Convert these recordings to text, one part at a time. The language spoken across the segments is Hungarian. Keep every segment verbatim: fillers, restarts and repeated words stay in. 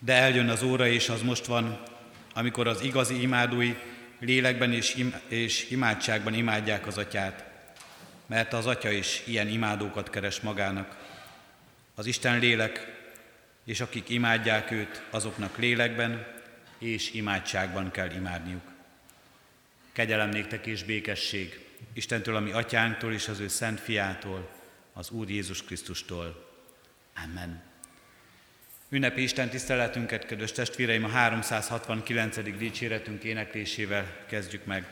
De eljön az óra, és az most van, amikor az igazi imádói lélekben és, im- és imádságban imádják az Atyát, mert az Atya is ilyen imádókat keres magának. Az Isten lélek, és akik imádják őt, azoknak lélekben és imádságban kell imádniuk. Kegyelem néktek és békesség Istentől, a mi Atyánktól és az ő szent fiától, az Úr Jézus Krisztustól. Amen. Ünnepi Isten tiszteletünket, kedves testvéreim, a háromszázhatvankilencedik dicséretünk éneklésével kezdjük meg.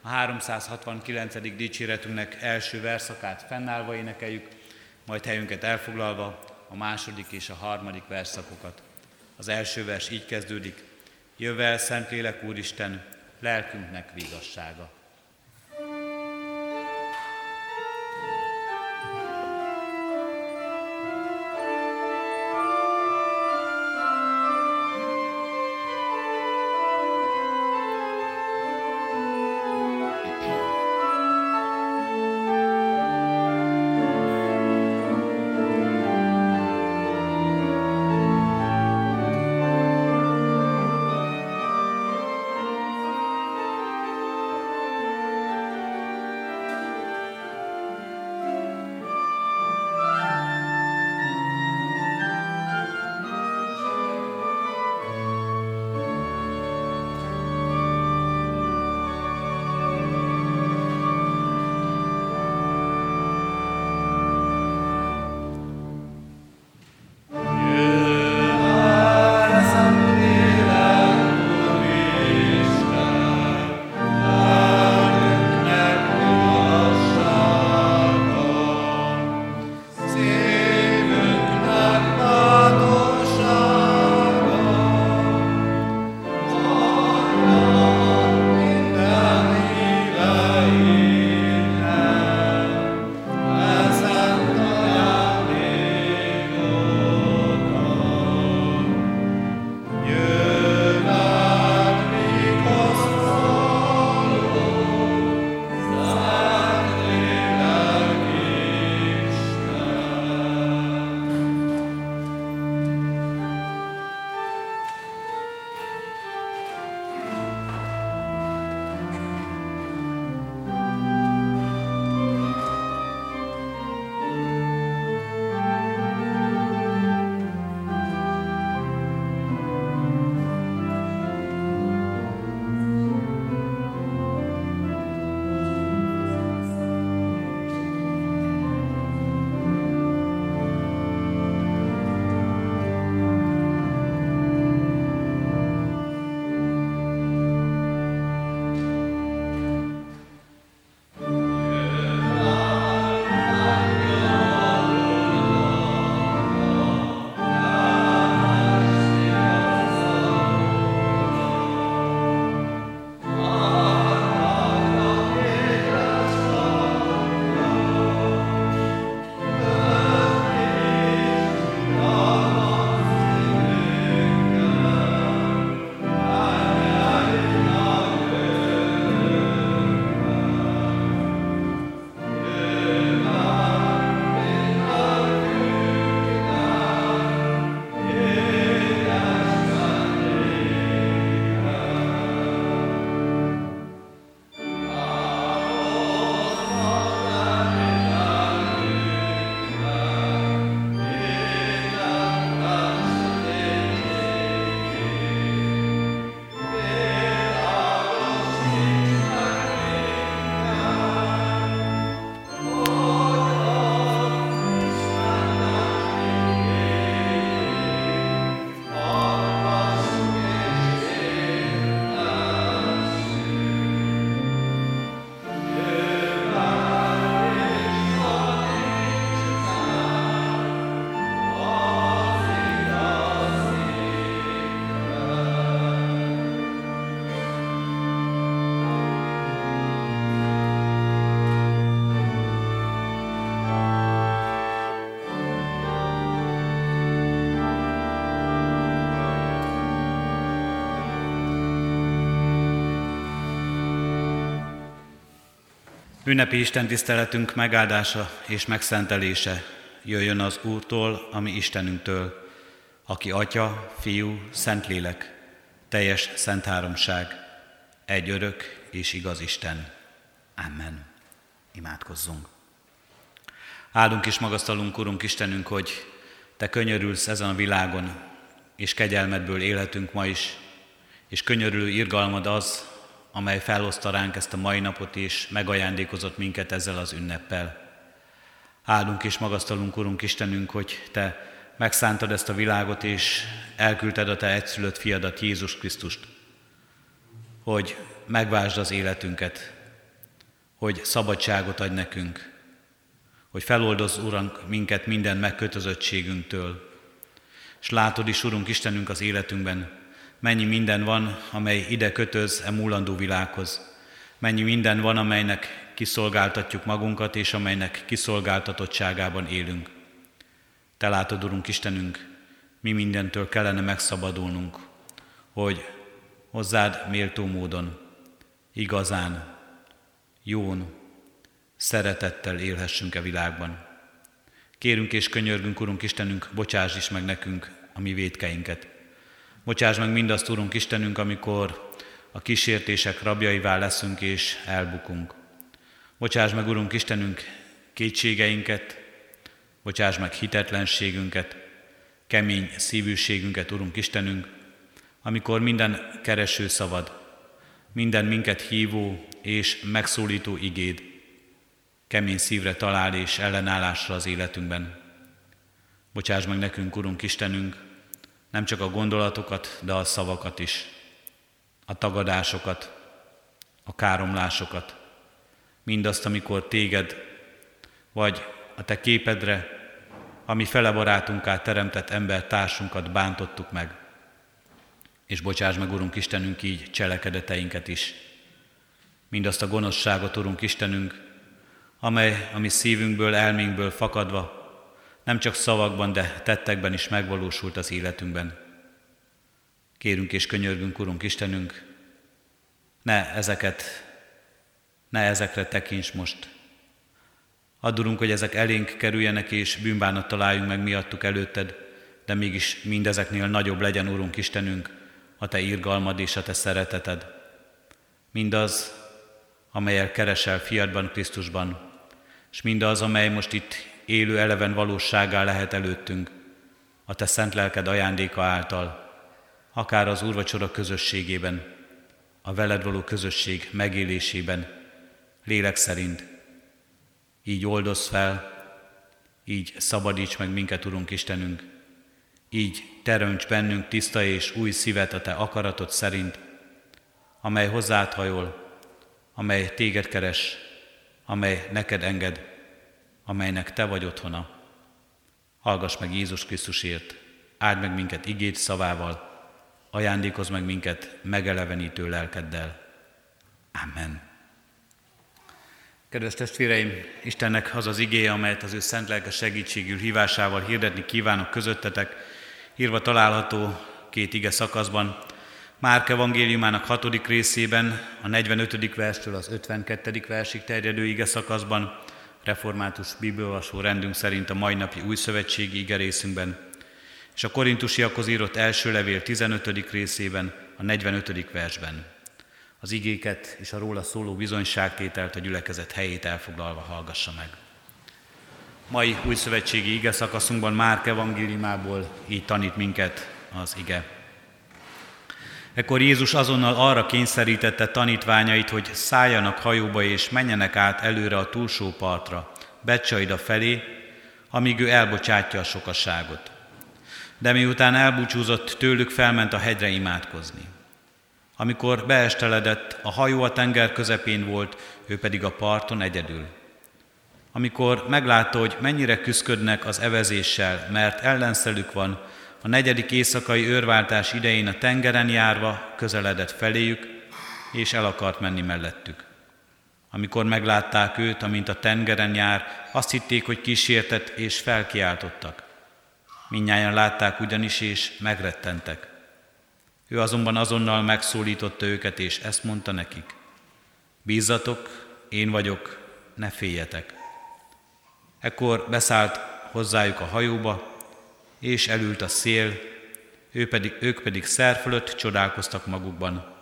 A háromszázhatvankilencedik dicséretünknek első verszakát fennállva énekeljük, majd helyünket elfoglalva a második és a harmadik verszakokat. Az első vers így kezdődik: Jöv el, Szentlélek Úristen, lelkünknek vigassága. Ünnepi istentiszteletünk megáldása és megszentelése jöjjön az Úrtól, a mi Istenünktől, aki Atya, Fiú, Szentlélek, teljes szent háromság, egy örök és igaz Isten. Amen. Imádkozzunk. Áldunk és magasztalunk, Urunk Istenünk, hogy Te könyörülsz ezen a világon, és kegyelmedből élhetünk ma is, és könyörülő irgalmad az, amely feloszta ránk ezt a mai napot, és megajándékozott minket ezzel az ünneppel. Áldunk és magasztalunk, Urunk Istenünk, hogy Te megszántad ezt a világot, és elküldted a Te egyszülött fiadat, Jézus Krisztust, hogy megváltsd az életünket, hogy szabadságot adj nekünk, hogy feloldozz, Urunk, minket minden megkötözöttségünktől. És látod is, Urunk Istenünk, az életünkben, mennyi minden van, amely ide kötöz e múlandó világhoz. Mennyi minden van, amelynek kiszolgáltatjuk magunkat, és amelynek kiszolgáltatottságában élünk. Te látod, Urunk Istenünk, mi mindentől kellene megszabadulnunk, hogy hozzád méltó módon, igazán, jón, szeretettel élhessünk e világban. Kérünk és könyörgünk, Urunk Istenünk, bocsáss is meg nekünk a mi vétkeinket. Bocsáss meg mindazt, Urunk Istenünk, amikor a kísértések rabjaivá leszünk és elbukunk. Bocsáss meg, Urunk Istenünk, kétségeinket, bocsáss meg hitetlenségünket, kemény szívűségünket, Urunk Istenünk, amikor minden kereső szavad, minden minket hívó és megszólító igéd kemény szívre talál és ellenállásra az életünkben. Bocsáss meg nekünk, Urunk Istenünk, nem csak a gondolatokat, de a szavakat is, a tagadásokat, a káromlásokat, mindazt, amikor téged, vagy a te képedre, ami fele barátunká teremtett embertársunkat bántottuk meg. És bocsáss meg, Urunk Istenünk, így cselekedeteinket is. Mindazt a gonoszságot, Urunk Istenünk, amely a mi szívünkből, elménkből fakadva, nem csak szavakban, de tettekben is megvalósult az életünkben. Kérünk és könyörgünk, Urunk Istenünk, ne ezeket, ne ezekre tekints most. Add, Urunk, hogy ezek elénk kerüljenek, és bűnbánat találjunk meg miattuk előtted, de mégis mindezeknél nagyobb legyen, Urunk Istenünk, a Te irgalmad és a Te szereteted. Mindaz, amelyel keresel fiadban, Krisztusban, és mindaz, amely most itt élő eleven valósággá lehet előttünk, a Te szent lelked ajándéka által, akár az úrvacsora közösségében, a veled való közösség megélésében, lélek szerint. Így oldozz fel, így szabadíts meg minket, Urunk Istenünk, így teremts bennünk tiszta és új szívet a Te akaratod szerint, amely hozzád hajol, amely téged keres, amely neked enged, amelynek Te vagy otthona. Hallgass meg Jézus Krisztusért, áld meg minket igéd szavával, ajándékozz meg minket megelevenítő lelkeddel. Amen. Kedves testvéreim, Istennek az az igéje, amelyet az ő szent lelke segítségül hívásával hirdetni kívánok közöttetek, írva található két ige szakaszban. Márk evangéliumának hatodik részében, a negyvenötödik verstől az ötvenkettedik versig terjedő ige szakaszban, református bibliolvasó rendünk szerint a mai napi újszövetségi igerészünkben, és a korintusiakhoz írott első levél tizenötödik részében, a negyvenötödik versben. Az igéket és a róla szóló bizonyságtételt a gyülekezet helyét elfoglalva hallgassa meg. Mai újszövetségi ige szakaszunkban Márk evangéliumából így tanít minket az ige. Ekkor Jézus azonnal arra kényszerítette tanítványait, hogy szálljanak hajóba és menjenek át előre a túlsó partra, Becsaida felé, amíg ő elbocsátja a sokasságot. De miután elbúcsúzott tőlük, felment a hegyre imádkozni. Amikor beesteledett, a hajó a tenger közepén volt, ő pedig a parton egyedül. Amikor meglátta, hogy mennyire küszködnek az evezéssel, mert ellenszelük van, a negyedik éjszakai őrváltás idején a tengeren járva közeledett feléjük, és el akart menni mellettük. Amikor meglátták őt, amint a tengeren jár, azt hitték, hogy kísértett, és felkiáltottak. Mindnyájan látták ugyanis, és megrettentek. Ő azonban azonnal megszólította őket, és ezt mondta nekik: bízzatok, én vagyok, ne féljetek. Ekkor beszállt hozzájuk a hajóba, és elült a szél, ő pedig, ők pedig szer fölött csodálkoztak magukban.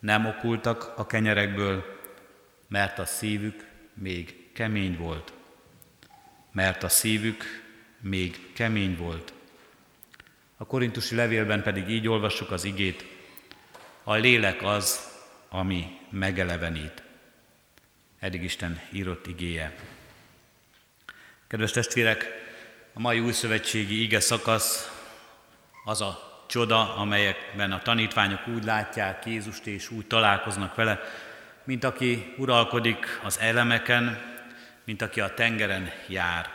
Nem okultak a kenyerekből, mert a szívük még kemény volt. Mert a szívük még kemény volt. A korintusi levélben pedig így olvassuk az igét. A lélek az, ami megelevenít. Eddig Isten írott igéje. Kedves testvérek, a mai újszövetségi ige szakasz az a csoda, amelyekben a tanítványok úgy látják Jézust és úgy találkoznak vele, mint aki uralkodik az elemeken, mint aki a tengeren jár.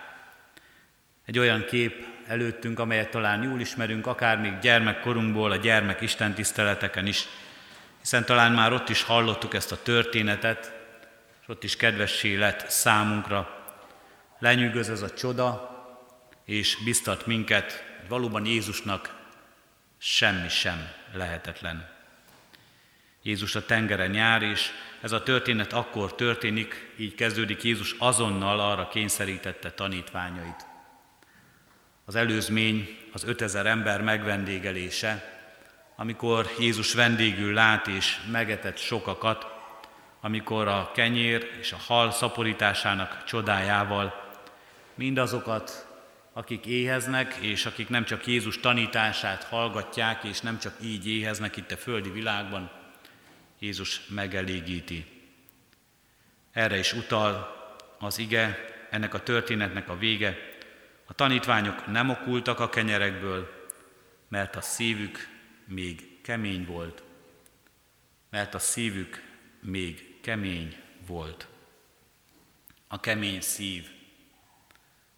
Egy olyan kép előttünk, amelyet talán jól ismerünk, akár még gyermekkorunkból, a gyermek istentiszteleteken is, hiszen talán már ott is hallottuk ezt a történetet, és ott is kedvessé lett számunkra. Lenyűgöz ez a csoda, és biztat minket, hogy valóban Jézusnak semmi sem lehetetlen. Jézus a tengeren jár, és ez a történet akkor történik, így kezdődik, Jézus azonnal arra kényszerítette tanítványait. Az előzmény az ötezer ember megvendégelése, amikor Jézus vendégül lát és megetett sokakat, amikor a kenyér és a hal szaporításának csodájával mindazokat, akik éheznek, és akik nem csak Jézus tanítását hallgatják, és nem csak így éheznek itt a földi világban, Jézus megelégíti. Erre is utal az ige, ennek a történetnek a vége. A tanítványok nem okultak a kenyerekből, mert a szívük még kemény volt. Mert a szívük még kemény volt. A kemény szív.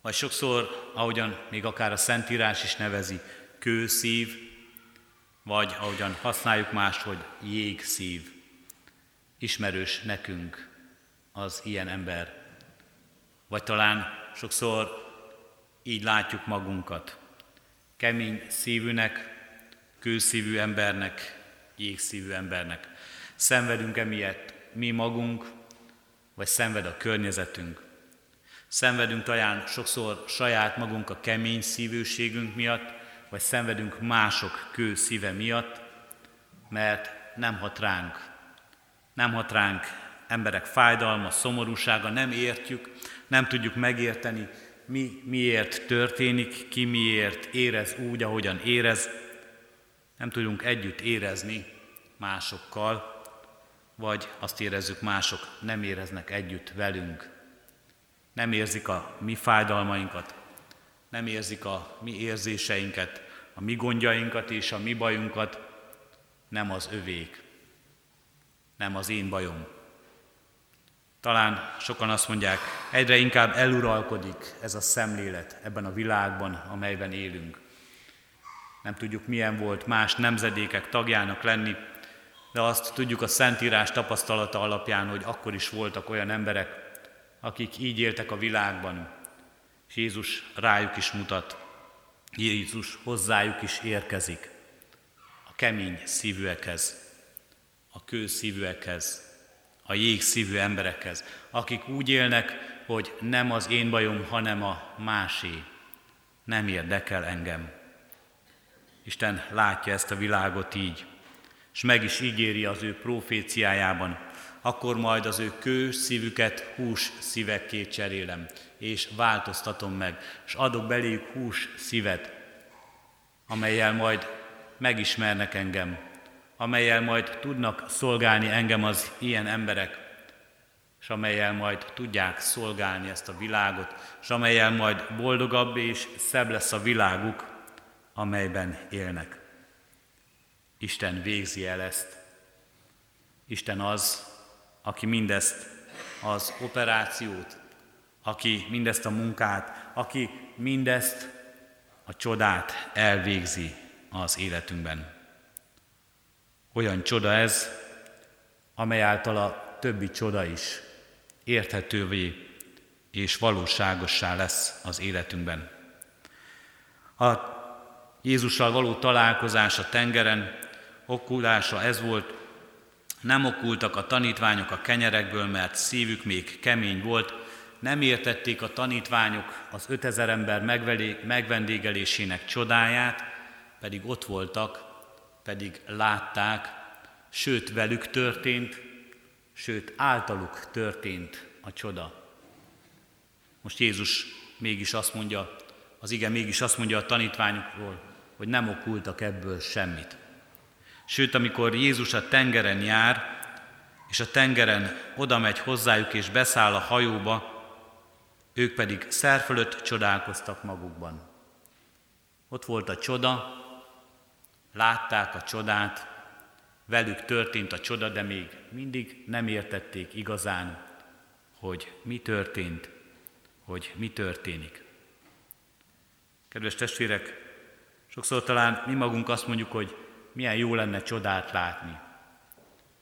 Vagy sokszor, ahogyan még akár a Szentírás is nevezi, kőszív, vagy ahogyan használjuk máshogy, jégszív. Ismerős nekünk az ilyen ember. Vagy talán sokszor így látjuk magunkat. Kemény szívűnek, kőszívű embernek, jégszívű embernek. Szenvedünk emiatt mi magunk, vagy szenved a környezetünk. Szenvedünk talán sokszor saját magunk a kemény szívűségünk miatt, vagy szenvedünk mások kő szíve miatt, mert nem hat ránk. Nem hat ránk emberek fájdalma, szomorúsága, nem értjük, nem tudjuk megérteni, mi miért történik, ki miért érez úgy, ahogyan érez. Nem tudunk együtt érezni másokkal, vagy azt érezzük, mások nem éreznek együtt velünk. Nem érzik a mi fájdalmainkat, nem érzik a mi érzéseinket, a mi gondjainkat és a mi bajunkat, nem az övék, nem az én bajom. Talán sokan azt mondják, egyre inkább eluralkodik ez a szemlélet ebben a világban, amelyben élünk. Nem tudjuk, milyen volt más nemzedékek tagjának lenni, de azt tudjuk a Szentírás tapasztalata alapján, hogy akkor is voltak olyan emberek, akik így éltek a világban, és Jézus rájuk is mutat, Jézus hozzájuk is érkezik, a kemény szívűekhez, a kőszívűekhez, a jégszívű emberekhez, akik úgy élnek, hogy nem az én bajom, hanem a másé, nem érdekel engem. Isten látja ezt a világot így, és meg is ígéri az ő proféciájában, akkor majd az ő kős szívüket hús szívekké cserélem, és változtatom meg, és adok beléjük hús szívet, amellyel majd megismernek engem, amellyel majd tudnak szolgálni engem az ilyen emberek, és amellyel majd tudják szolgálni ezt a világot, és amellyel majd boldogabb és szebb lesz a világuk, amelyben élnek. Isten végzi el ezt. Isten az, aki mindezt az operációt, aki mindezt a munkát, aki mindezt a csodát elvégzi az életünkben. Olyan csoda ez, amely által a többi csoda is érthetővé és valóságossá lesz az életünkben. A Jézussal való találkozás a tengeren okulása ez volt. Nem okultak a tanítványok a kenyerekből, mert szívük még kemény volt. Nem értették a tanítványok az ötezer ember megvendégelésének csodáját, pedig ott voltak, pedig látták, sőt velük történt, sőt általuk történt a csoda. Most Jézus mégis azt mondja, az ige mégis azt mondja a tanítványokról, hogy nem okultak ebből semmit. Sőt, amikor Jézus a tengeren jár, és a tengeren oda megy hozzájuk, és beszáll a hajóba, ők pedig szerfölött csodálkoztak magukban. Ott volt a csoda, látták a csodát, velük történt a csoda, de még mindig nem értették igazán, hogy mi történt, hogy mi történik. Kedves testvérek, sokszor talán mi magunk azt mondjuk, hogy milyen jó lenne csodát látni.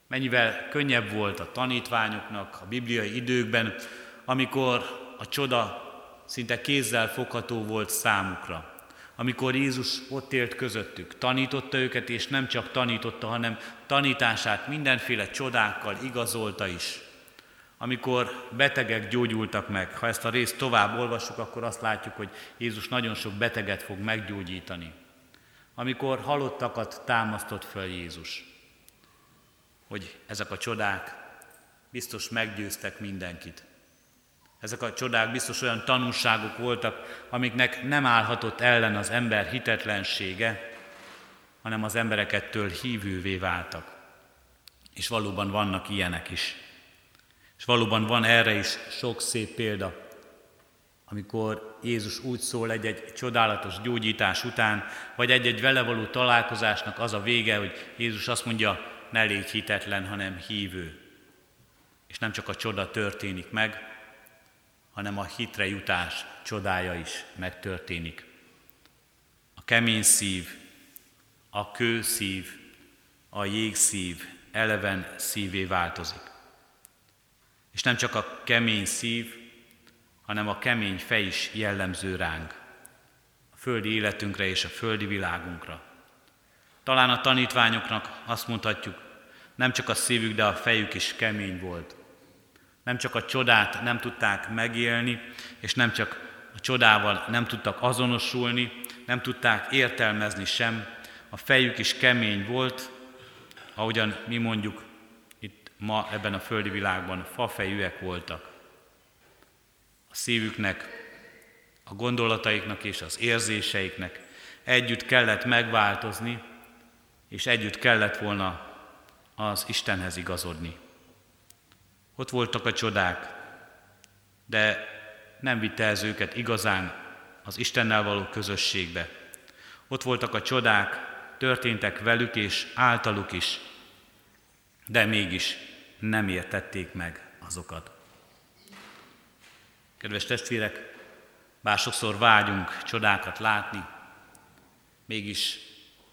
Mennyivel könnyebb volt a tanítványoknak a bibliai időkben, amikor a csoda szinte kézzel fogható volt számukra. Amikor Jézus ott élt közöttük, tanította őket, és nem csak tanította, hanem tanítását mindenféle csodákkal igazolta is. Amikor betegek gyógyultak meg, ha ezt a részt tovább olvassuk, akkor azt látjuk, hogy Jézus nagyon sok beteget fog meggyógyítani. Amikor halottakat támasztott föl Jézus, hogy ezek a csodák biztos meggyőztek mindenkit. Ezek a csodák biztos olyan tanúságok voltak, amiknek nem állhatott ellen az ember hitetlensége, hanem az emberek ettől hívővé váltak. És valóban vannak ilyenek is. És valóban van erre is sok szép példa, amikor Jézus úgy szól egy-egy csodálatos gyógyítás után, vagy egy-egy vele való találkozásnak az a vége, hogy Jézus azt mondja, ne légy hitetlen, hanem hívő. És nem csak a csoda történik meg, hanem a hitre jutás csodája is megtörténik. A kemény szív, a kőszív, a jégszív eleven szívé változik. És nem csak a kemény szív, hanem a kemény fej is jellemző ránk, a földi életünkre és a földi világunkra. Talán a tanítványoknak azt mondhatjuk, nem csak a szívük, de a fejük is kemény volt. Nem csak a csodát nem tudták megélni, és nem csak a csodával nem tudtak azonosulni, nem tudták értelmezni sem. A fejük is kemény volt, ahogyan mi mondjuk itt ma ebben a földi világban fafejűek voltak. A szívüknek, a gondolataiknak és az érzéseiknek együtt kellett megváltozni, és együtt kellett volna az Istenhez igazodni. Ott voltak a csodák, de nem vitte ez őket igazán az Istennel való közösségbe. Ott voltak a csodák, történtek velük és általuk is, de mégis nem értették meg azokat. Kedves testvérek, bár sokszor vágyunk csodákat látni, mégis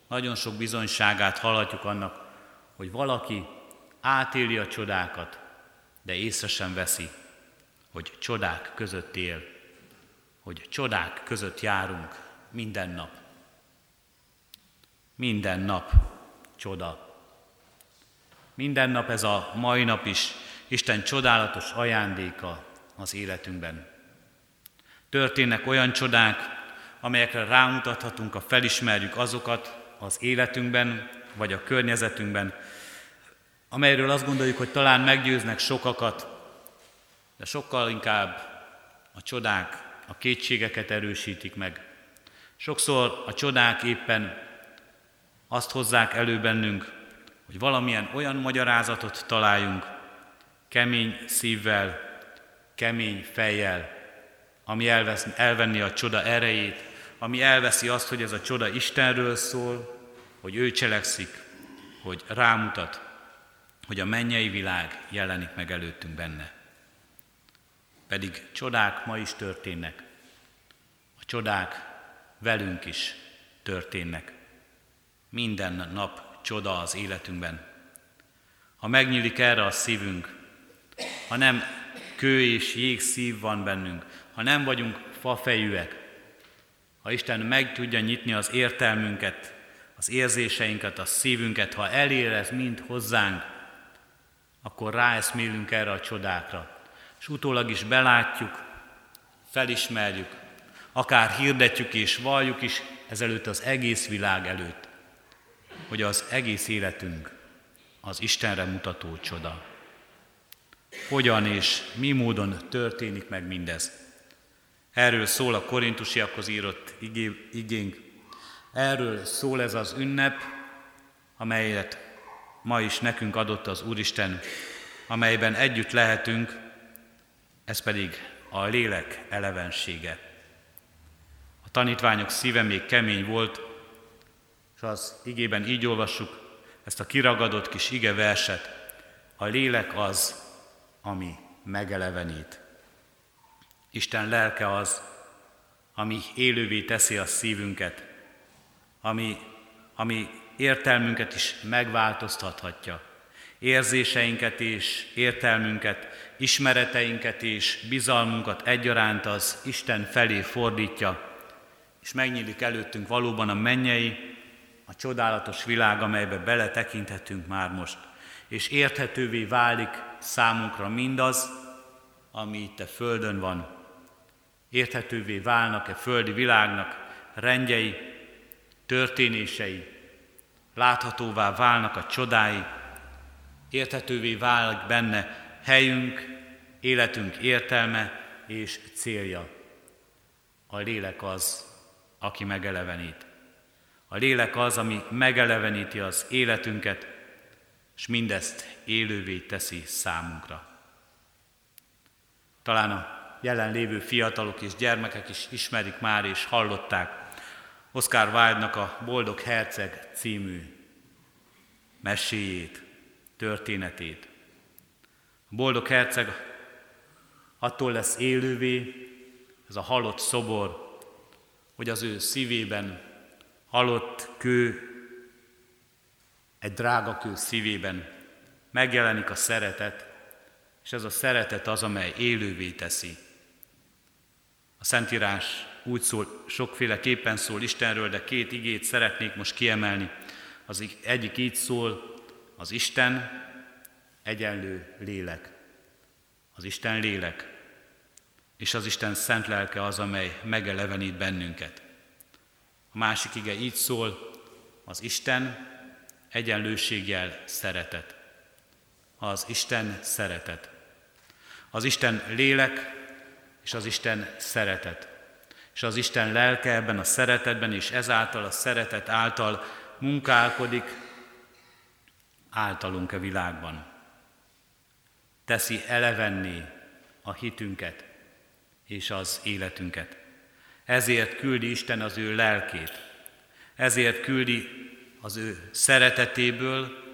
nagyon sok bizonyságát hallhatjuk annak, hogy valaki átéli a csodákat, de észre sem veszi, hogy csodák között él, hogy csodák között járunk minden nap. Minden nap csoda. Minden nap, ez a mai nap is Isten csodálatos ajándéka az életünkben. Történnek olyan csodák, amelyekre rámutathatunk, ha felismerjük azokat az életünkben, vagy a környezetünkben, amelyről azt gondoljuk, hogy talán meggyőznek sokakat, de sokkal inkább a csodák a kétségeket erősítik meg. Sokszor a csodák éppen azt hozzák elő bennünk, hogy valamilyen olyan magyarázatot találjunk kemény szívvel, kemény fejjel, ami elvenni a csoda erejét, ami elveszi azt, hogy ez a csoda Istenről szól, hogy ő cselekszik, hogy rámutat, hogy a mennyei világ jelenik meg előttünk benne. Pedig csodák ma is történnek. A csodák velünk is történnek. Minden nap csoda az életünkben. Ha megnyílik erre a szívünk, ha nem kő és jég szív van bennünk, ha nem vagyunk fafejűek, ha Isten meg tudja nyitni az értelmünket, az érzéseinket, a szívünket, ha elérez mind hozzánk, akkor ráeszmélünk erre a csodákra, és utólag is belátjuk, felismerjük, akár hirdetjük és valljuk is ezelőtt az egész világ előtt, hogy az egész életünk az Istenre mutató csoda. Hogyan és mi módon történik meg mindez? Erről szól a korintusiakhoz írott igénk. Erről szól ez az ünnep, amelyet ma is nekünk adott az Úristen, amelyben együtt lehetünk, ez pedig a lélek elevensége. A tanítványok szíve még kemény volt, és az igében így olvassuk ezt a kiragadott kis ige verset. A lélek az, ami megelevenít. Isten lelke az, ami élővé teszi a szívünket, ami, ami értelmünket is megváltoztathatja. Érzéseinket és értelmünket, ismereteinket és bizalmunkat egyaránt az Isten felé fordítja, és megnyílik előttünk valóban a mennyei, a csodálatos világ, amelybe beletekinthetünk már most, és érthetővé válik számunkra mindaz, ami itt a földön van. Érthetővé válnak a földi világnak rendjei, történései, láthatóvá válnak a csodái, érthetővé válik benne helyünk, életünk értelme és célja. A lélek az, aki megelevenít. A lélek az, ami megeleveníti az életünket, és mindezt élővé teszi számunkra. Talán a jelen lévő fiatalok és gyermekek is ismerik már és hallották Oscar Wilde-nak a Boldog Herceg című meséjét, történetét. A boldog herceg attól lesz élővé, ez a halott szobor, hogy az ő szívében halott kő, egy drága kő szívében megjelenik a szeretet, és ez a szeretet az, amely élővé teszi. A Szentírás úgy szól, sokféleképpen szól Istenről, de két igét szeretnék most kiemelni. Az egyik így szól, az Isten egyenlő lélek. Az Isten lélek, és az Isten szent lelke az, amely megelevenít bennünket. A másik ige így szól, az Isten egyenlőséggel szeretet. Az Isten szeretet. Az Isten lélek, és az Isten szeretet. És az Isten lelke ebben a szeretetben, és ezáltal a szeretet által munkálkodik általunk a világban. Teszi elevenné a hitünket és az életünket. Ezért küldi Isten az ő lelkét. Ezért küldi az ő szeretetéből,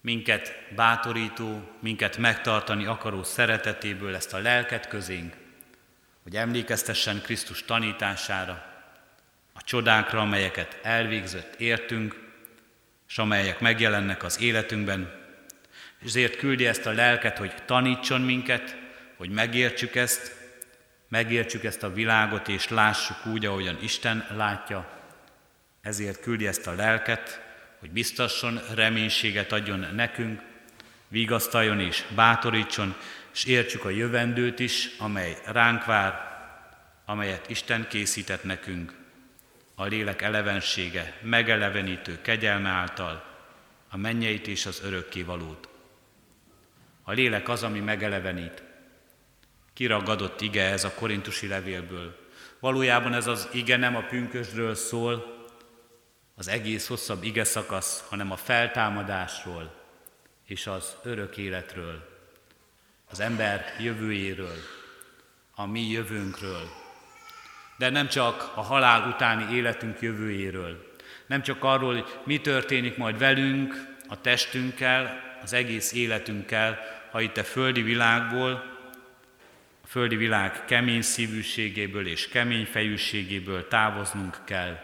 minket bátorító, minket megtartani akaró szeretetéből ezt a lelket közénk, hogy emlékeztessen Krisztus tanítására, a csodákra, amelyeket elvégzett értünk, és amelyek megjelennek az életünkben, és ezért küldi ezt a lelket, hogy tanítson minket, hogy megértsük ezt, megértsük ezt a világot, és lássuk úgy, ahogyan Isten látja. Ezért küldi ezt a lelket, hogy biztasson, reménységet adjon nekünk, vigasztaljon és bátorítson, és értsük a jövendőt is, amely ránk vár, amelyet Isten készített nekünk, a lélek elevensége, megelevenítő kegyelme által, a mennyeit és az örökkévalót. A lélek az, ami megelevenít. Kiragadott ige ez a korintusi levélből. Valójában ez az ige nem a pünkösdről szól, az egész hosszabb ige szakasz, hanem a feltámadásról és az örök életről, az ember jövőjéről, a mi jövőnkről. De nem csak a halál utáni életünk jövőjéről, nem csak arról, hogy mi történik majd velünk, a testünkkel, az egész életünkkel, ha itt a földi világból, a földi világ kemény szívűségéből és kemény fejűségéből távoznunk kell.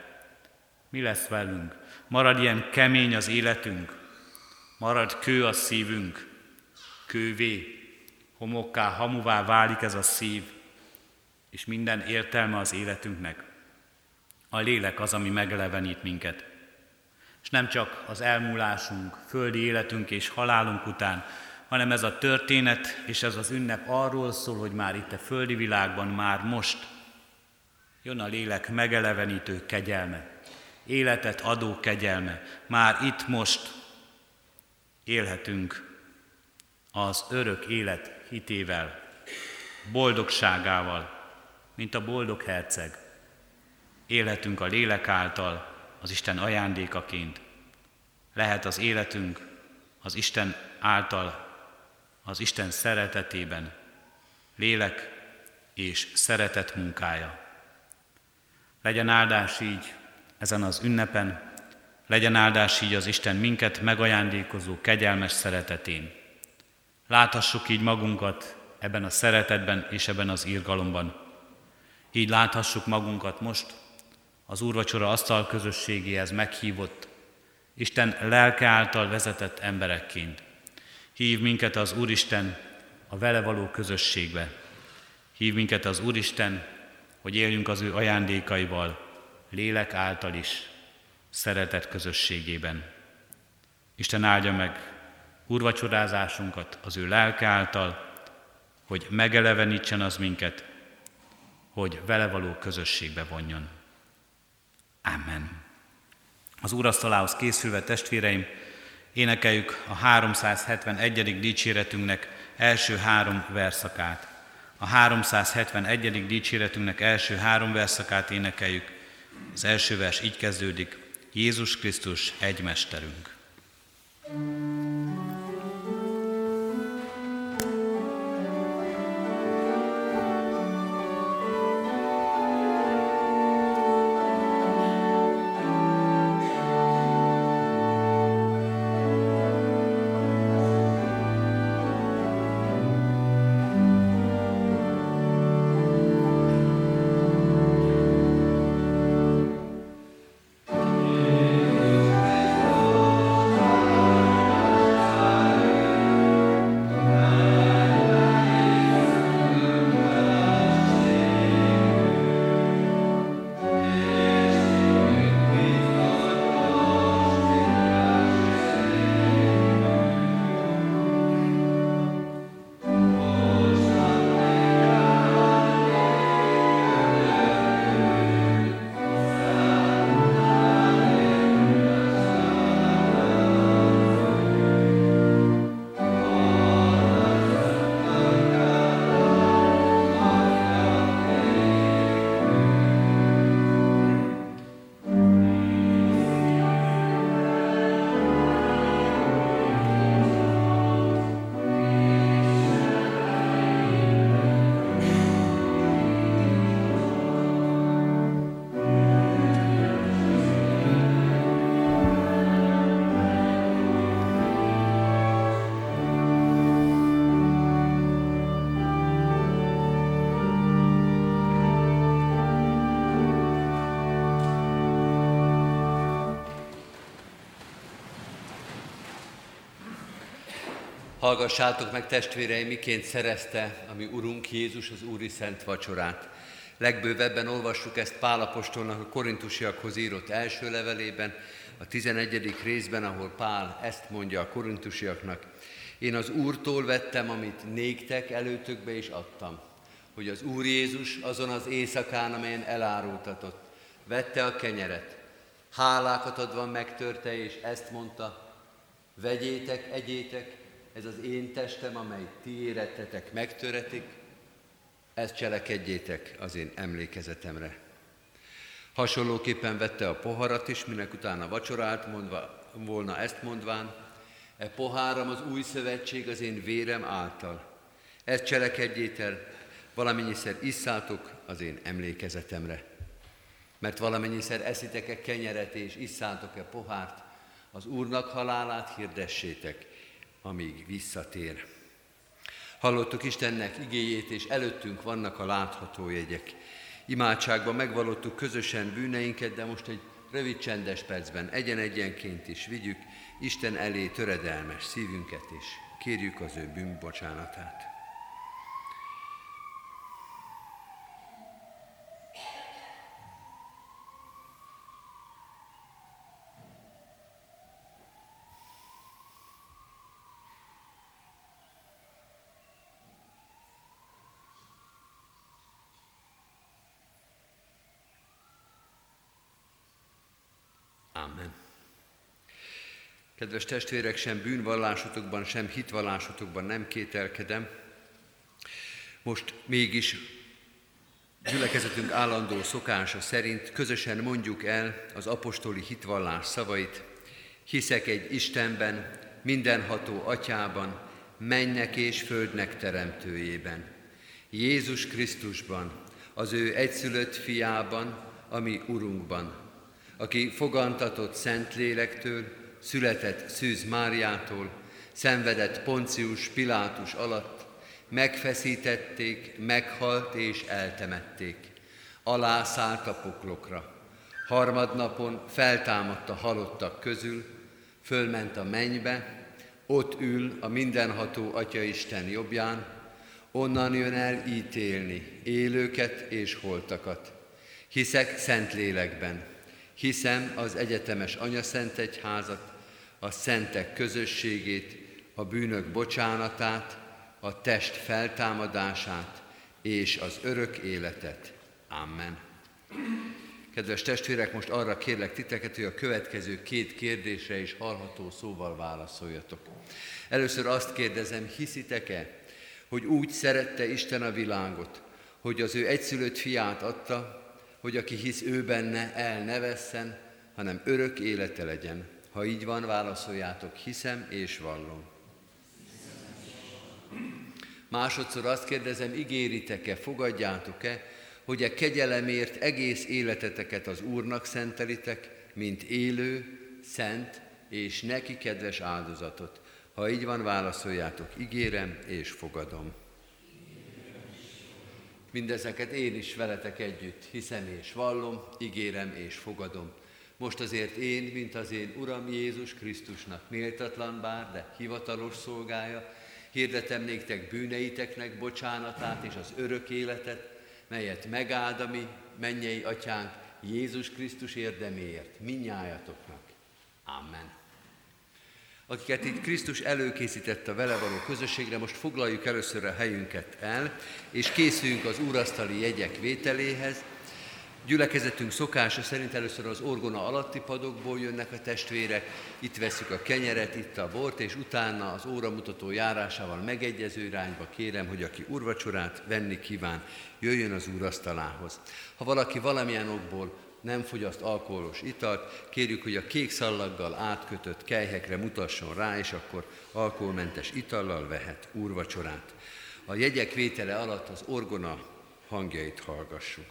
Mi lesz velünk? Marad ilyen kemény az életünk? Marad kő a szívünk? Kővé, homokká, hamuvá válik ez a szív, és minden értelme az életünknek. A lélek az, ami megelevenít minket. És nem csak az elmúlásunk, földi életünk és halálunk után, hanem ez a történet és ez az ünnep arról szól, hogy már itt a földi világban, már most Jön a lélek megelevenítő kegyelme, életet adó kegyelme. Már itt most élhetünk az örök élet hitével, boldogságával, mint a boldog herceg. Élhetünk a lélek által, az Isten ajándékaként. Lehet az életünk az Isten által, az Isten szeretetében, lélek és szeretet munkája. Legyen áldás így ezen az ünnepen, legyen áldás így az Isten minket megajándékozó kegyelmes szeretetén. Láthassuk így magunkat ebben a szeretetben és ebben az irgalomban. Így láthassuk magunkat most az úrvacsora asztal közösségéhez meghívott, Isten lelke által vezetett emberekként. Hív minket az Úristen a vele való közösségbe. Hív minket az Úristen, hogy éljünk az ő ajándékaival, lélek által is, szeretet közösségében. Isten áldja meg úrvacsorázásunkat az ő lelke által, hogy megelevenítsen az minket, hogy vele való közösségbe vonjon. Amen. Az úrasztalához készülve, testvéreim, énekeljük a háromszázhetvenegyedik dicséretünknek első három verszakát. A háromszázhetvenegyedik dicséretünknek első három verszakát énekeljük. Az első vers így kezdődik: Jézus Krisztus egy mesterünk. Hallgassátok meg, testvéreim, miként szerezte a mi Urunk Jézus az Úri Szent Vacsorát. Legbővebben olvassuk ezt Pál apostolnak a korintusiakhoz írott első levelében, a tizenegyedik részben, ahol Pál ezt mondja a korintusiaknak: Én az Úrtól vettem, amit néktek, előtökbe is adtam, hogy az Úr Jézus azon az éjszakán, amelyen elárultatott, vette a kenyeret, hálákat adva megtörte, és ezt mondta: Vegyétek, egyétek, ez az én testem, amely ti érettetek megtöretik, ezt cselekedjétek az én emlékezetemre. Hasonlóképpen vette a poharat is, minek utána vacsorált mondva, volna ezt mondván: E poháram az új szövetség az én vérem által, ezt cselekedjétek, valamennyiszer isszátok az én emlékezetemre. Mert valamennyiszer eszitek-e kenyeret és isszátok-e pohárt, az Úrnak halálát hirdessétek, amíg visszatér. Hallottuk Istennek igéjét, és előttünk vannak a látható jegyek. Imádságban megvallottuk közösen bűneinket, de most egy rövid csendes percben egyen-egyenként is vigyük Isten elé töredelmes szívünket, és kérjük az ő bűnbocsánatát. Ámen. Kedves testvérek, sem bűnvallásotokban, sem hitvallásotokban nem kételkedem. Most mégis gyülekezetünk állandó szokása szerint közösen mondjuk el az apostoli hitvallás szavait. Hiszek egy Istenben, mindenható Atyában, mennek és földnek teremtőjében, Jézus Krisztusban, az ő egyszülött fiában, ami Urunkban, aki fogantatott Szentlélektől, született Szűz Máriától, szenvedett Poncius Pilátus alatt, megfeszítették, meghalt és eltemették, alászállt a poklokra. Harmadnapon feltámadt a halottak közül, fölment a mennybe, ott ül a mindenható Atyaisten jobbján, onnan jön el ítélni élőket és holtakat. Hiszek Szentlélekben, hiszem az egyetemes anyaszentegyházat, a szentek közösségét, a bűnök bocsánatát, a test feltámadását és az örök életet. Amen. Kedves testvérek, most arra kérlek titeket, hogy a következő két kérdésre is hallható szóval válaszoljatok. Először azt kérdezem, hiszitek-e, hogy úgy szerette Isten a világot, hogy az ő egyszülött fiát adta, hogy aki hisz ő benne, el ne vesszen, hanem örök élete legyen. Ha így van, válaszoljátok, hiszem és vallom. Másodszor azt kérdezem, ígéritek-e, fogadjátok-e, hogy a kegyelemért egész életeteket az Úrnak szentelitek, mint élő, szent és neki kedves áldozatot. Ha így van, válaszoljátok, ígérem és fogadom. Mindezeket én is veletek együtt hiszem és vallom, ígérem és fogadom. Most azért én, mint az én Uram Jézus Krisztusnak méltatlan bár, de hivatalos szolgája, hirdetem néktek bűneiteknek bocsánatát és az örök életet, melyet megáld a mi mennyei Atyánk Jézus Krisztus érdeméért, mindnyájatoknak. Amen. Akiket itt Krisztus előkészített a vele való közösségre, most foglaljuk először a helyünket el, és készüljünk az úrasztali jegyek vételéhez. Gyülekezetünk szokása szerint először az orgona alatti padokból jönnek a testvérek, itt veszük a kenyeret, itt a bort, és utána az óramutató járásával megegyező irányba kérem, hogy aki úrvacsorát venni kíván, jöjjön az úrasztalához. Ha valaki valamilyen okból nem fogyaszt alkoholos italt, kérjük, hogy a kék szallaggal átkötött kelyhekre mutasson rá, és akkor alkoholmentes itallal vehet úrvacsorát. A jegyek vétele alatt az orgona hangjait hallgassuk.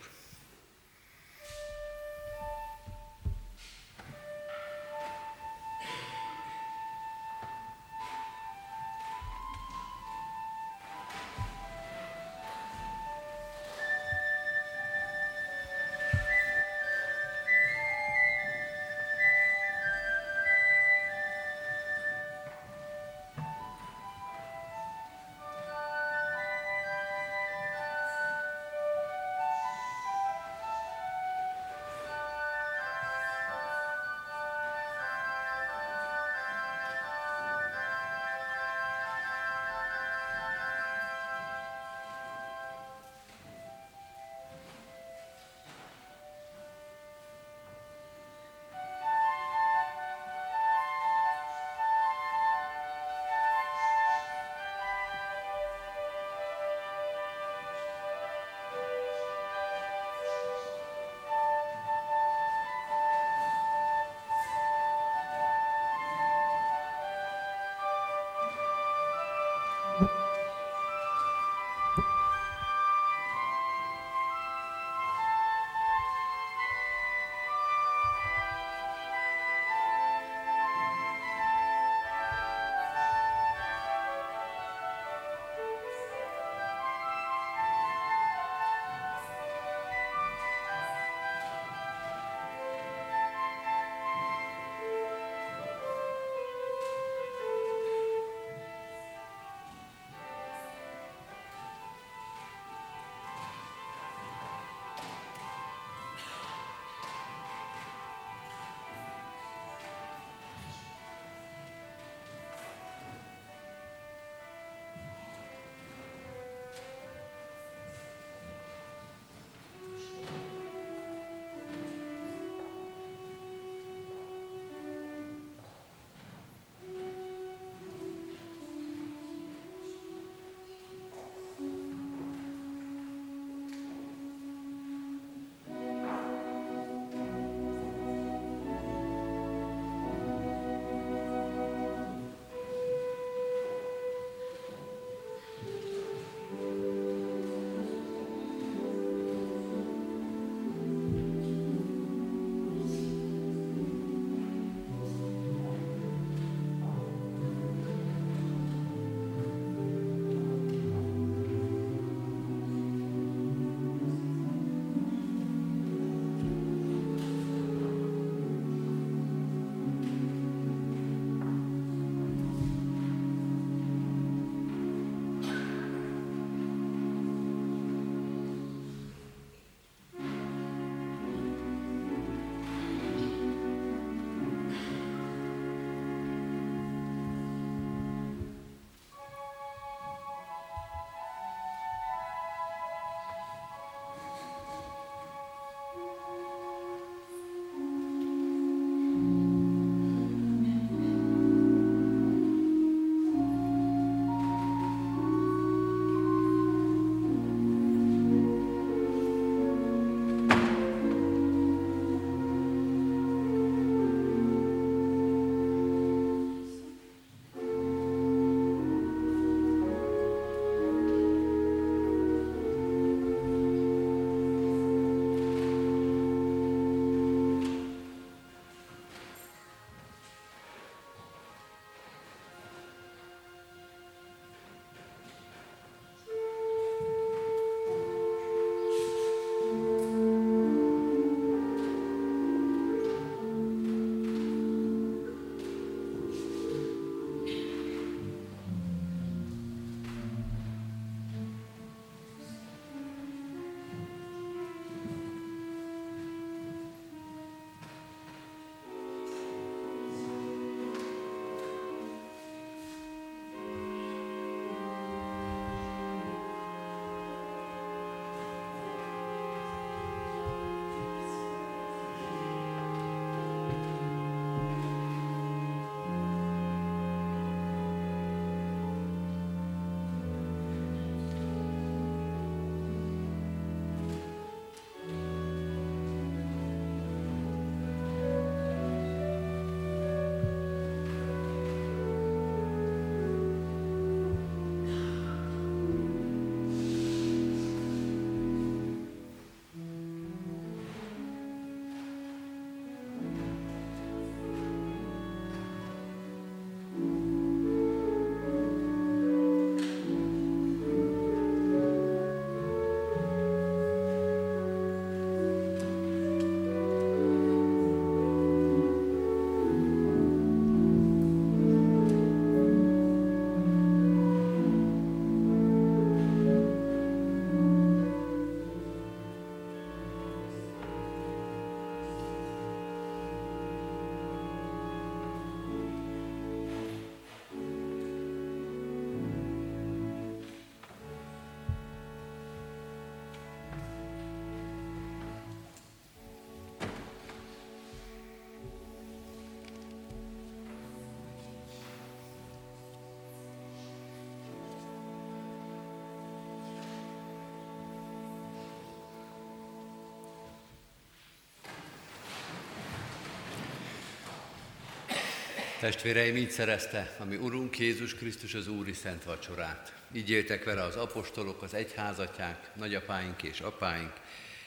Testvéreim, így szerezte a mi Urunk Jézus Krisztus az Úri Szent Vacsorát. Így éltek vele az apostolok, az egyházatyák, nagyapáink és apáink,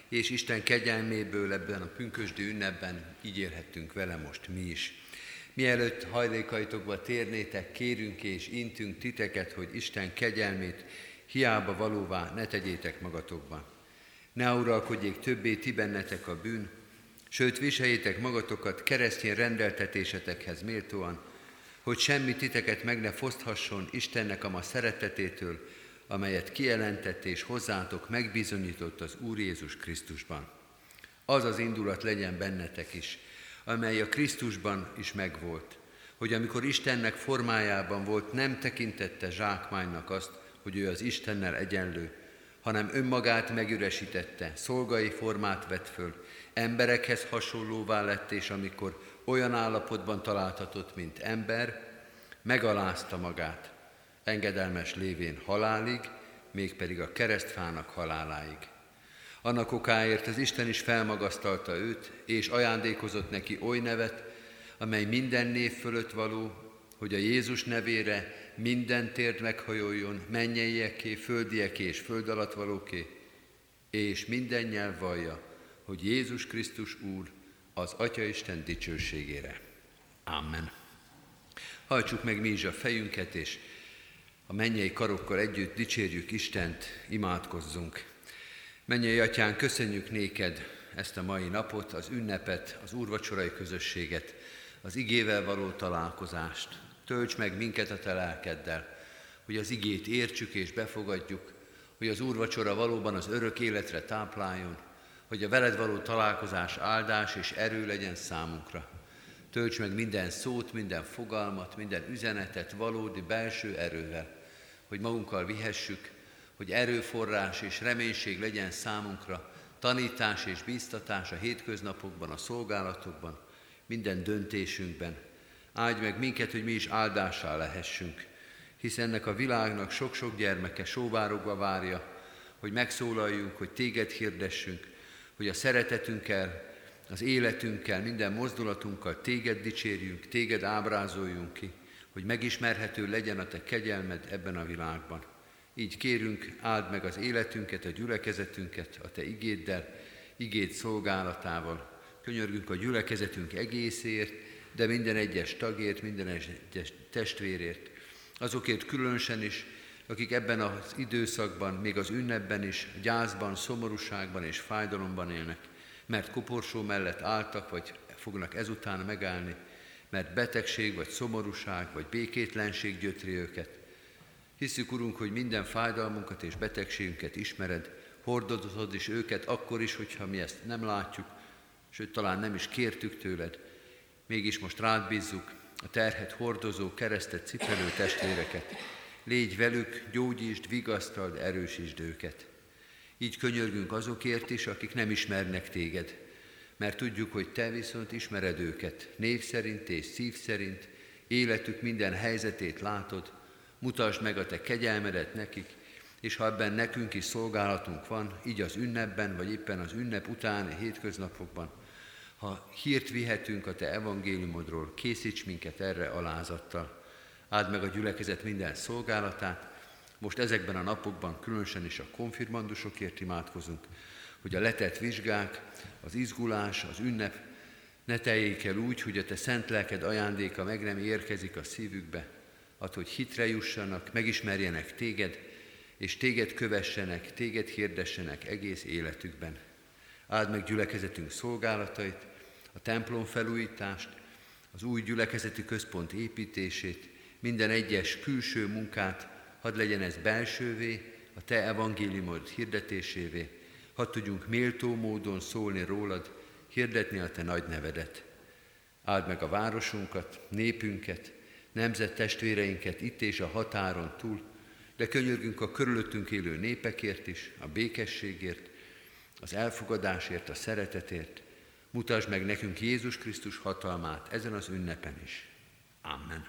és Isten kegyelméből ebben a pünkösdi ünnepben így élhettünk vele most mi is. Mielőtt hajlékaitokba térnétek, kérünk és intünk titeket, hogy Isten kegyelmét hiába valóvá ne tegyétek magatokban. Ne uralkodjék többé ti bennetek a bűn, sőt, viseljétek magatokat keresztény rendeltetésetekhez méltóan, hogy semmi titeket meg ne foszthasson Istennek a ma szeretetétől, amelyet kijelentett és hozzátok megbizonyított az Úr Jézus Krisztusban. Az az indulat legyen bennetek is, amely a Krisztusban is megvolt, hogy amikor Istennek formájában volt, nem tekintette zsákmánynak azt, hogy ő az Istennel egyenlő, hanem önmagát megüresítette, szolgai formát vett föl, emberekhez hasonlóvá lett, és amikor olyan állapotban találtatott, mint ember, megalázta magát, engedelmes lévén halálig, mégpedig a keresztfának haláláig. Annak okáért az Isten is felmagasztalta őt, és ajándékozott neki oly nevet, amely minden név fölött való, hogy a Jézus nevére minden térd meghajoljon, mennyeieké, földieké és föld alatt valóké, és minden nyelv vallja, hogy Jézus Krisztus Úr az Atyaisten dicsőségére. Amen. Hajtsuk meg mi is a fejünket, és a mennyei karokkal együtt dicsérjük Istent, imádkozzunk. Mennyei Atyán, köszönjük néked ezt a mai napot, az ünnepet, az úrvacsorai közösséget, az igével való találkozást. Tölts meg minket a te lelkeddel, hogy az igét értsük és befogadjuk, hogy az úrvacsora valóban az örök életre tápláljon, hogy a veled való találkozás áldás és erő legyen számunkra. Tölts meg minden szót, minden fogalmat, minden üzenetet valódi belső erővel, hogy magunkkal vihessük, hogy erőforrás és reménység legyen számunkra, tanítás és bíztatás a hétköznapokban, a szolgálatokban, minden döntésünkben. Áldj meg minket, hogy mi is áldássá lehessünk, hisz ennek a világnak sok-sok gyermeke sóvárogva várja, hogy megszólaljunk, hogy téged hirdessünk, hogy a szeretetünkkel, az életünkkel, minden mozdulatunkkal téged dicsérjünk, téged ábrázoljunk ki, hogy megismerhető legyen a te kegyelmed ebben a világban. Így kérünk, áld meg az életünket, a gyülekezetünket a te igéddel, igéd szolgálatával. Könyörgünk a gyülekezetünk egészért, de minden egyes tagért, minden egyes testvérért. Azokért különösen is, akik ebben az időszakban, még az ünnepben is, gyászban, szomorúságban és fájdalomban élnek, mert koporsó mellett álltak, vagy fognak ezután megállni, mert betegség, vagy szomorúság, vagy békétlenség gyötri őket. Hiszük, Urunk, hogy minden fájdalmunkat és betegségünket ismered, hordozod is őket akkor is, hogyha mi ezt nem látjuk, sőt, talán nem is kértük tőled. Mégis most rád bízzuk a terhet hordozó, keresztet cipelő testvéreket. Légy velük, gyógyítsd, vigasztald, erősítsd őket. Így könyörgünk azokért is, akik nem ismernek téged, mert tudjuk, hogy te viszont ismered őket, név szerint és szív szerint, életük minden helyzetét látod, mutasd meg a te kegyelmedet nekik, és ha ebben nekünk is szolgálatunk van, így az ünnepben, vagy éppen az ünnep utáni hétköznapokban, ha hírt vihetünk a te evangéliumodról, készíts minket erre alázattal. Áld meg a gyülekezet minden szolgálatát, most ezekben a napokban különösen is a konfirmandusokért imádkozunk, hogy a letett vizsgák, az izgulás, az ünnep ne teljék el úgy, hogy a te szent lelked ajándéka meg nem érkezik a szívükbe, add, hogy hitre jussanak, megismerjenek téged, és téged kövessenek, téged hirdessenek egész életükben. Áld meg gyülekezetünk szolgálatait, a templom felújítást, az új gyülekezeti központ építését, minden egyes külső munkát, hadd legyen ez belsővé, a te evangéliumod hirdetésévé, hadd tudjunk méltó módon szólni rólad, hirdetni a te nagy nevedet. Áld meg a városunkat, népünket, nemzettestvéreinket itt és a határon túl, de könyörgünk a körülöttünk élő népekért is, a békességért, az elfogadásért, a szeretetért. Mutasd meg nekünk Jézus Krisztus hatalmát ezen az ünnepen is. Amen.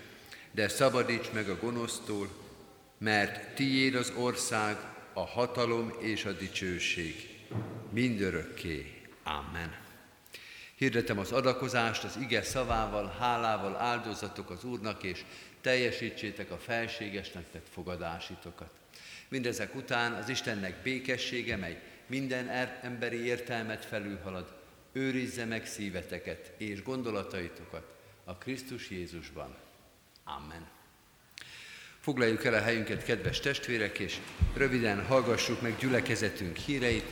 de szabadíts meg a gonosztól, mert tiéd az ország, a hatalom és a dicsőség. Mindörökké. Amen. Hirdetem az adakozást az ige szavával, hálával áldozatok az Úrnak, és teljesítsétek a felséges nektek fogadásitokat. Mindezek után az Istennek békessége, mely minden emberi értelmet felülhalad, őrizze meg szíveteket és gondolataitokat a Krisztus Jézusban. Amen. Foglaljuk el a helyünket, kedves testvérek, és röviden hallgassuk meg gyülekezetünk híreit.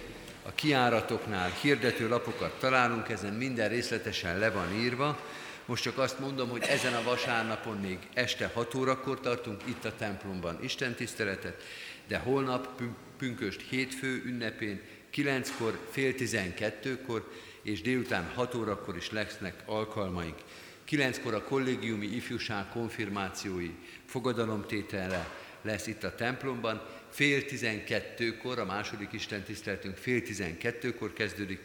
A kiáratoknál hirdető lapokat találunk, ezen minden részletesen le van írva. Most csak azt mondom, hogy ezen a vasárnapon még este hat órakor tartunk itt a templomban istentiszteletet, de holnap pünkösd hétfő ünnepén kilenckor, fél tizenkettőkor és délután hat órakor is lesznek alkalmaink. Kilenckor a kollégiumi ifjúság konfirmációi fogadalomtétele lesz itt a templomban, fél tizenkettőkor, a második istentiszteletünk fél tizenkettőkor kezdődik,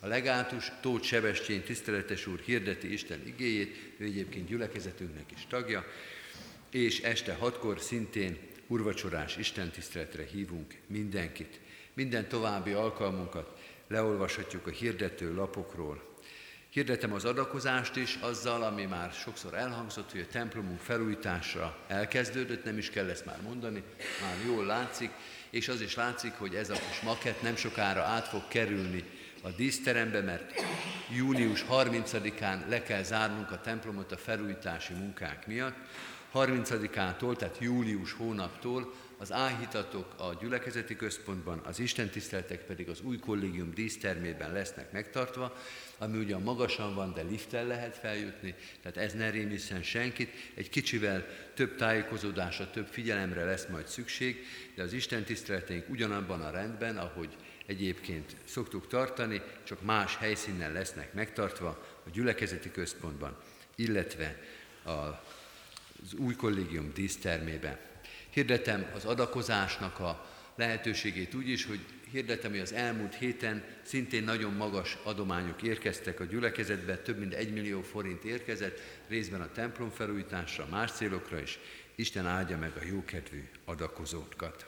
a legátus Tóth Sebestyén tiszteletes úr hirdeti Isten igéjét, ő egyébként gyülekezetünknek is tagja, és este hatkor szintén úrvacsorás istentiszteletre hívunk mindenkit. Minden további alkalmunkat leolvashatjuk a hirdető lapokról. Hirdetem az adakozást is azzal, ami már sokszor elhangzott, hogy a templomunk felújításra elkezdődött, nem is kell ezt már mondani, már jól látszik, és az is látszik, hogy ez a kis makett nem sokára át fog kerülni a díszterembe, mert június harmincadikán le kell zárnunk a templomot a felújítási munkák miatt. harmincadikától, tehát július hónaptól az áhítatok a gyülekezeti központban, az istentiszteletek pedig az új kollégium dísztermében lesznek megtartva, ami ugyan magasan van, de lifttel lehet feljutni, tehát ez ne rémisszen senkit, egy kicsivel több tájékozódásra, több figyelemre lesz majd szükség, de az istentiszteleteink ugyanabban a rendben, ahogy egyébként szoktuk tartani, csak más helyszínen lesznek megtartva a gyülekezeti központban, illetve az új kollégium dísztermében. Hirdetem az adakozásnak a lehetőségét úgy is, hogy hirdetem, hogy az elmúlt héten szintén nagyon magas adományok érkeztek a gyülekezetbe, több mint egy millió forint érkezett, részben a templom felújításra, más célokra is. Isten áldja meg a jókedvű adakozókat.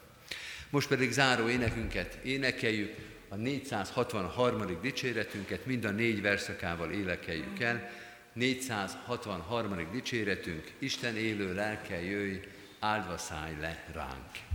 Most pedig záró énekünket énekeljük, a négyszázhatvanharmadik dicséretünket mind a négy verszakával énekeljük el. négyszázhatvanharmadik dicséretünk, Isten élő lelke jöjj, áldva szállj le ránk.